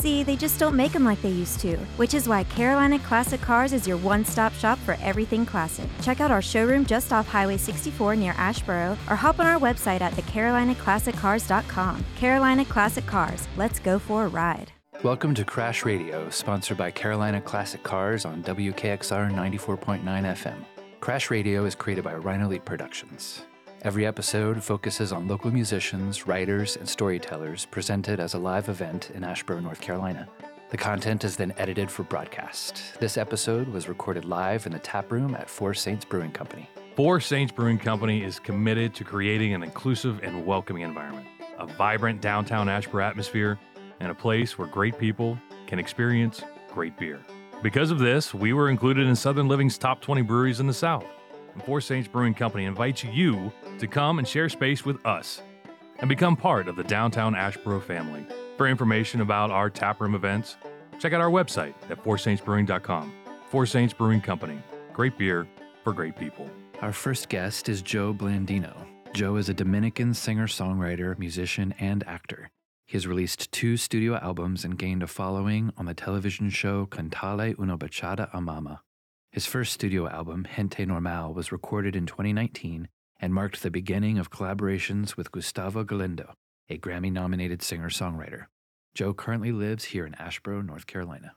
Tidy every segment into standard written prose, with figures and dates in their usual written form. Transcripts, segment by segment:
See, they just don't make them like they used to, which is why Carolina Classic Cars is your one-stop shop for everything classic. Check out our showroom just off Highway 64 near Asheboro, or hop on our website at thecarolinaclassiccars.com. Carolina Classic Cars, let's go for a ride. Welcome to Crash Radio, sponsored by Carolina Classic Cars on WKXR 94.9 FM. Crash Radio is created by RhinoLeap Productions. Every episode focuses on local musicians, writers, and storytellers presented as a live event in Asheboro, North Carolina. The content is then edited for broadcast. This episode was recorded live in the tap room at Four Saints Brewing Company. Four Saints Brewing Company is committed to creating an inclusive and welcoming environment, a vibrant downtown Asheboro atmosphere, and a place where great people can experience great beer. Because of this, we were included in Southern Living's top 20 breweries in the South. And Four Saints Brewing Company invites you to come and share space with us and become part of the downtown Asheboro family. For information about our taproom events, check out our website at foursaintsbrewing.com. Four Saints Brewing Company, great beer for great people. Our first guest is Joe Blandino. Joe is a Dominican singer-songwriter, musician, and actor. He has released 2 studio albums and gained a following on the television show Cantale Uno Bachata a Mama. His first studio album, Gente Normal, was recorded in 2019 and marked the beginning of collaborations with Gustavo Galindo, a Grammy-nominated singer-songwriter. Joe currently lives here in Asheboro, North Carolina.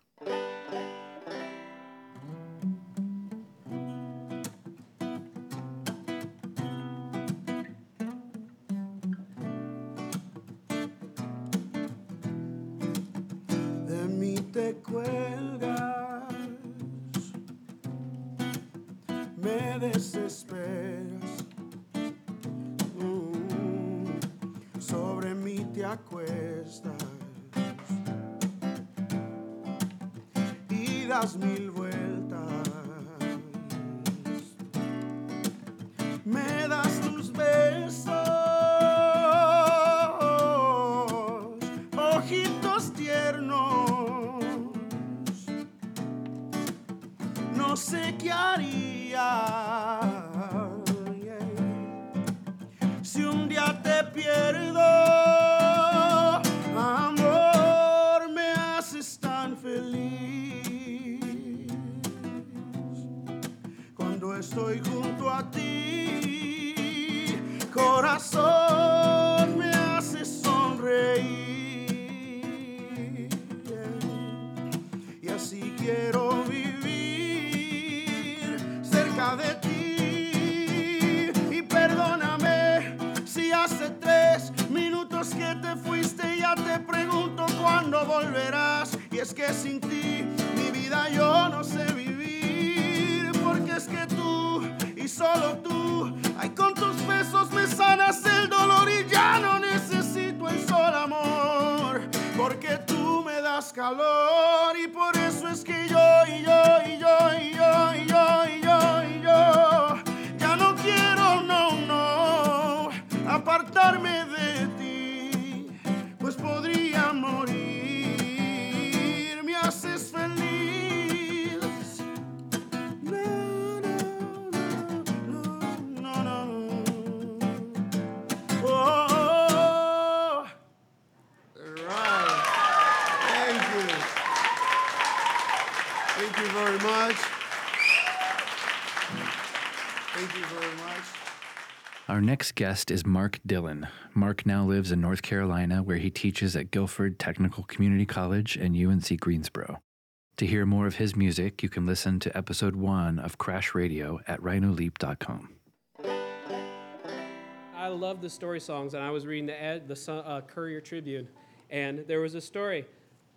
Next guest is Mark Dillon. Mark now lives in North Carolina, where he teaches at Guilford Technical Community College and UNC Greensboro. To hear more of his music, you can listen to episode 1 of Crash Radio at rhinoleap.com. I love the story songs, and I was reading the Courier Tribune, and there was a story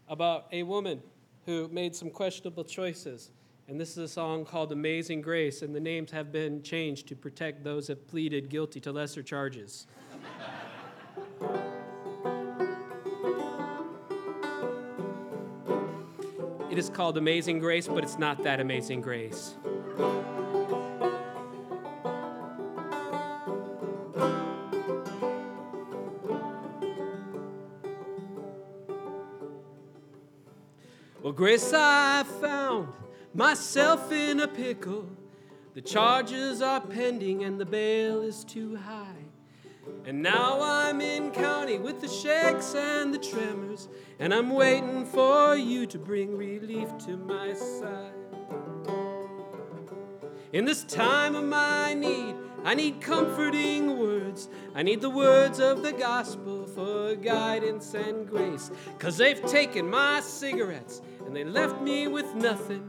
about a woman who made some questionable choices. And this is a song called Amazing Grace, and the names have been changed to protect those that pleaded guilty to lesser charges. It is called Amazing Grace, but it's not that amazing grace. Well, grace I found myself in a pickle. The charges are pending and the bail is too high. And now I'm in county with the shakes and the tremors, and I'm waiting for you to bring relief to my side. In this time of my need, I need comforting words. I need the words of the gospel for guidance and grace. 'Cause they've taken my cigarettes and they left me with nothing.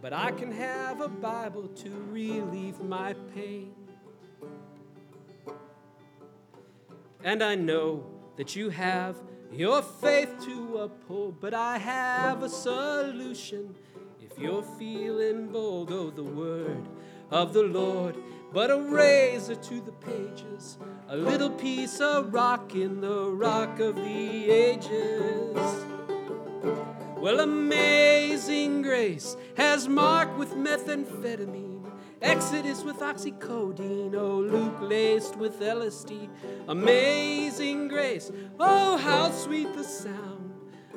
But I can have a Bible to relieve my pain. And I know that you have your faith to uphold, but I have a solution if you're feeling bold. Oh, the word of the Lord, but a razor to the pages, a little piece of rock in the rock of the ages. Well, amazing grace has Mark with methamphetamine, Exodus with oxycodone, oh, Luke laced with LSD. Amazing grace, oh, how sweet the sound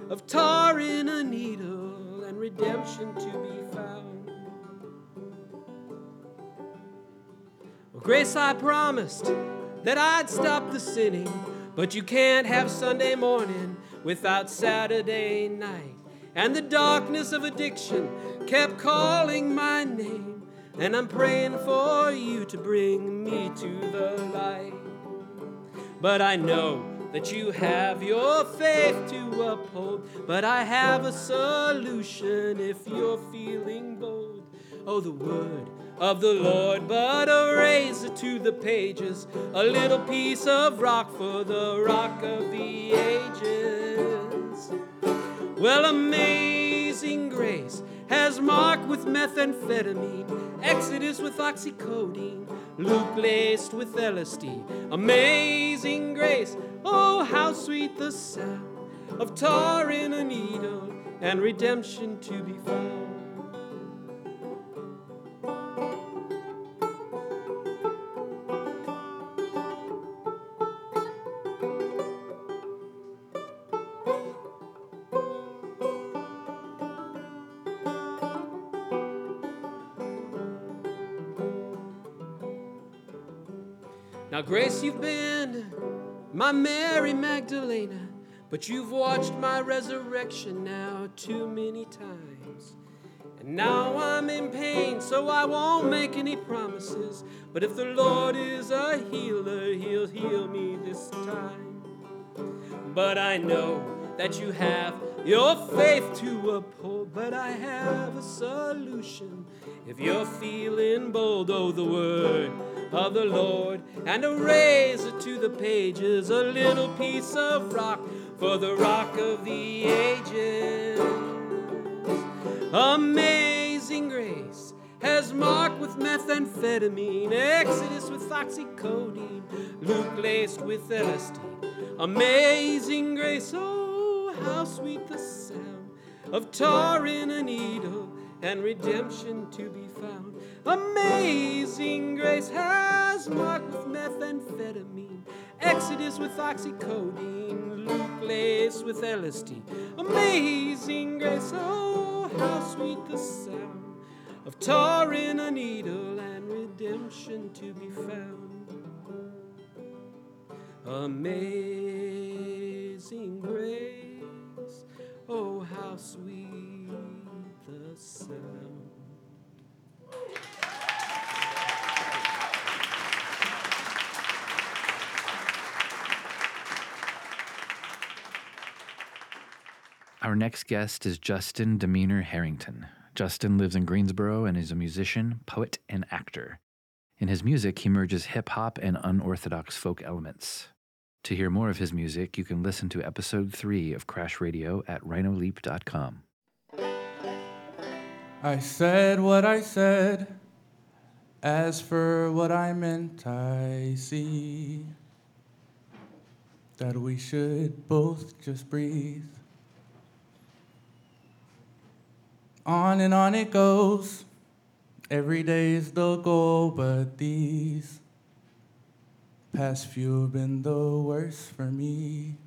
of tar in a needle and redemption to be found. Well, grace, I promised that I'd stop the sinning, but you can't have Sunday morning without Saturday night. And the darkness of addiction kept calling my name, and I'm praying for you to bring me to the light. But I know that you have your faith to uphold, but I have a solution if you're feeling bold. Oh, the word of the Lord, but a razor to the pages, a little piece of rock for the rock of the ages. Well, amazing grace has Mark with methamphetamine, Exodus with oxycodone, Luke laced with LSD. Amazing grace, oh, how sweet the sound of tar in a needle and redemption to be found. Now, Grace, you've been my Mary Magdalena, but you've watched my resurrection now too many times. And now I'm in pain, so I won't make any promises. But if the Lord is a healer, he'll heal me this time. But I know that you have your faith to uphold, but I have a solution if you're feeling bold. Oh, the word of the Lord, and a razor to the pages, a little piece of rock for the rock of the ages. Amazing grace has Mark with methamphetamine, Exodus with oxycodone, Luke laced with LSD. Amazing grace, oh, how sweet the sound of tar in a needle and redemption to be found. Amazing grace has Mark with methamphetamine, Exodus with oxycodone, Luke laced with LSD. Amazing grace, oh, how sweet the sound of tar in a needle and redemption to be found. Amazing grace, oh, how sweet the sound. Our next guest is Justin Demeanor Harrington. Justin lives in Greensboro and is a musician, poet, and actor. In his music, he merges hip-hop and unorthodox folk elements. To hear more of his music, you can listen to episode 3 of Crash Radio at rhinoleap.com. I said what I said, as for what I meant, I see that we should both just breathe. On and on it goes, every day's the goal, but these past few have been the worst for me.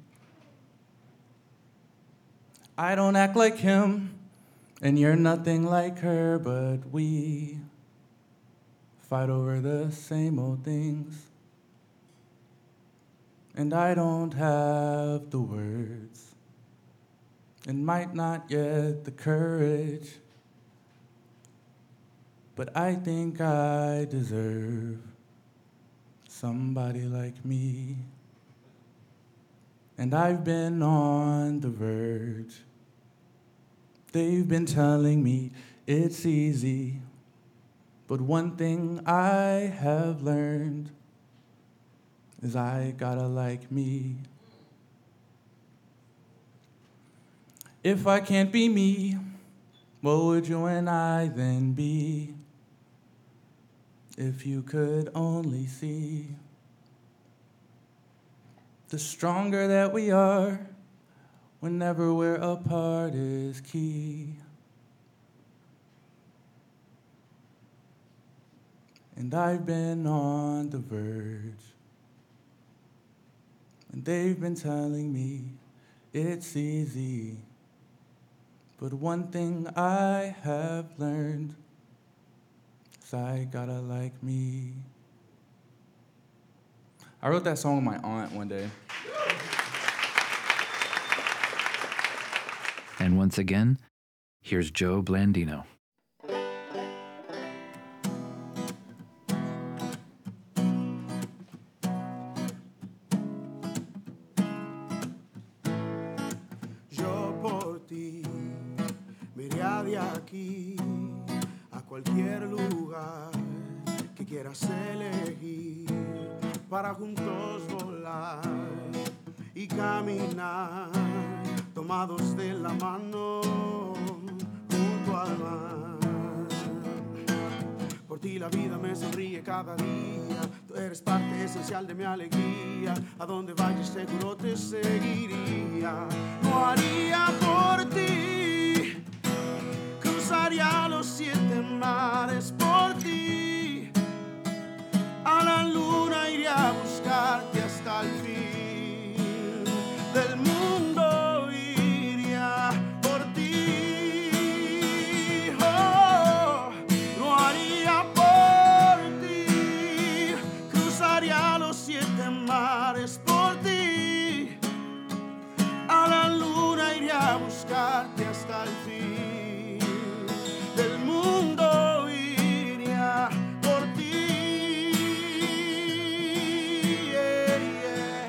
I don't act like him, and you're nothing like her, but we fight over the same old things. And I don't have the words, and might not yet the courage, but I think I deserve somebody like me. And I've been on the verge. They've been telling me it's easy, but one thing I have learned is I gotta like me. If I can't be me, what would you and I then be? If you could only see. The stronger that we are, whenever we're apart is key. And I've been on the verge. And they've been telling me it's easy. But one thing I have learned is I gotta like me. I wrote that song with my aunt one day. And once again, here's Joe Blandino. De mi alegría, a donde vayas seguro te seguiría. No haría por ti, cruzaría los 7 mares por ti. A la luna iría a buscarte hasta el fin del mundo, iría por ti. Oh, no haría por ti, cruzaría. 7 mares por ti, a la luna iré a buscarte hasta el fin del mundo, iría por ti, yeah, yeah.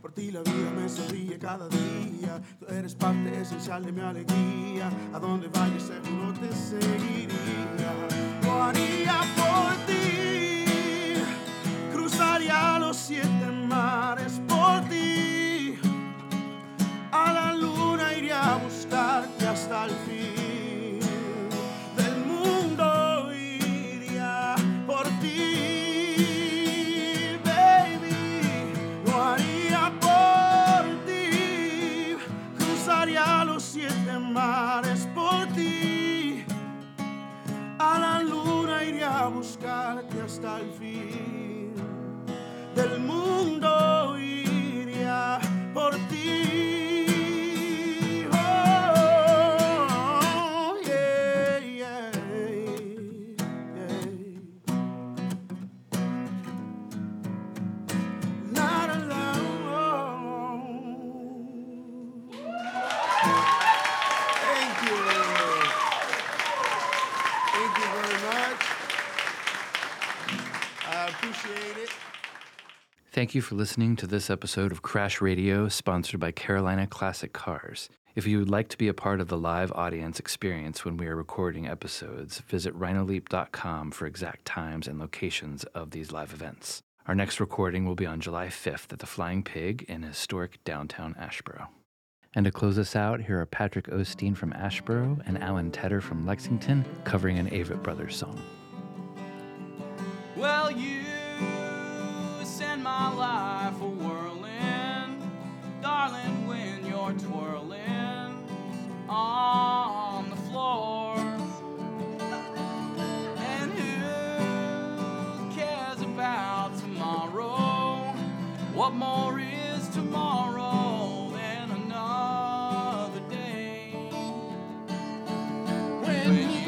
Por ti la vida me sonríe cada día, tú eres parte esencial de mi alegría, a donde vayas seguro te seguiría, lo haría por ti. Cruzaría los 7 mares por ti, a la luna iré a buscarte hasta el fin del mundo, iría por ti, baby, lo haría por ti, cruzaría los 7 mares por ti, a la luna iré a buscarte hasta el fin. El mundo iría por ti. Oh, yeah, yeah, yeah. Not alone. Thank you. Thank you very much. I appreciate it. Thank you for listening to this episode of Crash Radio, sponsored by Carolina Classic Cars. If you would like to be a part of the live audience experience when we are recording episodes, visit rhinoleap.com for exact times and locations of these live events. Our next recording will be on July 5th at the Flying Pig in historic downtown Asheboro. And to close us out, here are Patrick Osteen from Asheboro and Alan Tedder from Lexington covering an Avett Brothers song. Well, you send my life a whirling, darling, when you're twirling on the floor. And who cares about tomorrow? What more is tomorrow than another day? When you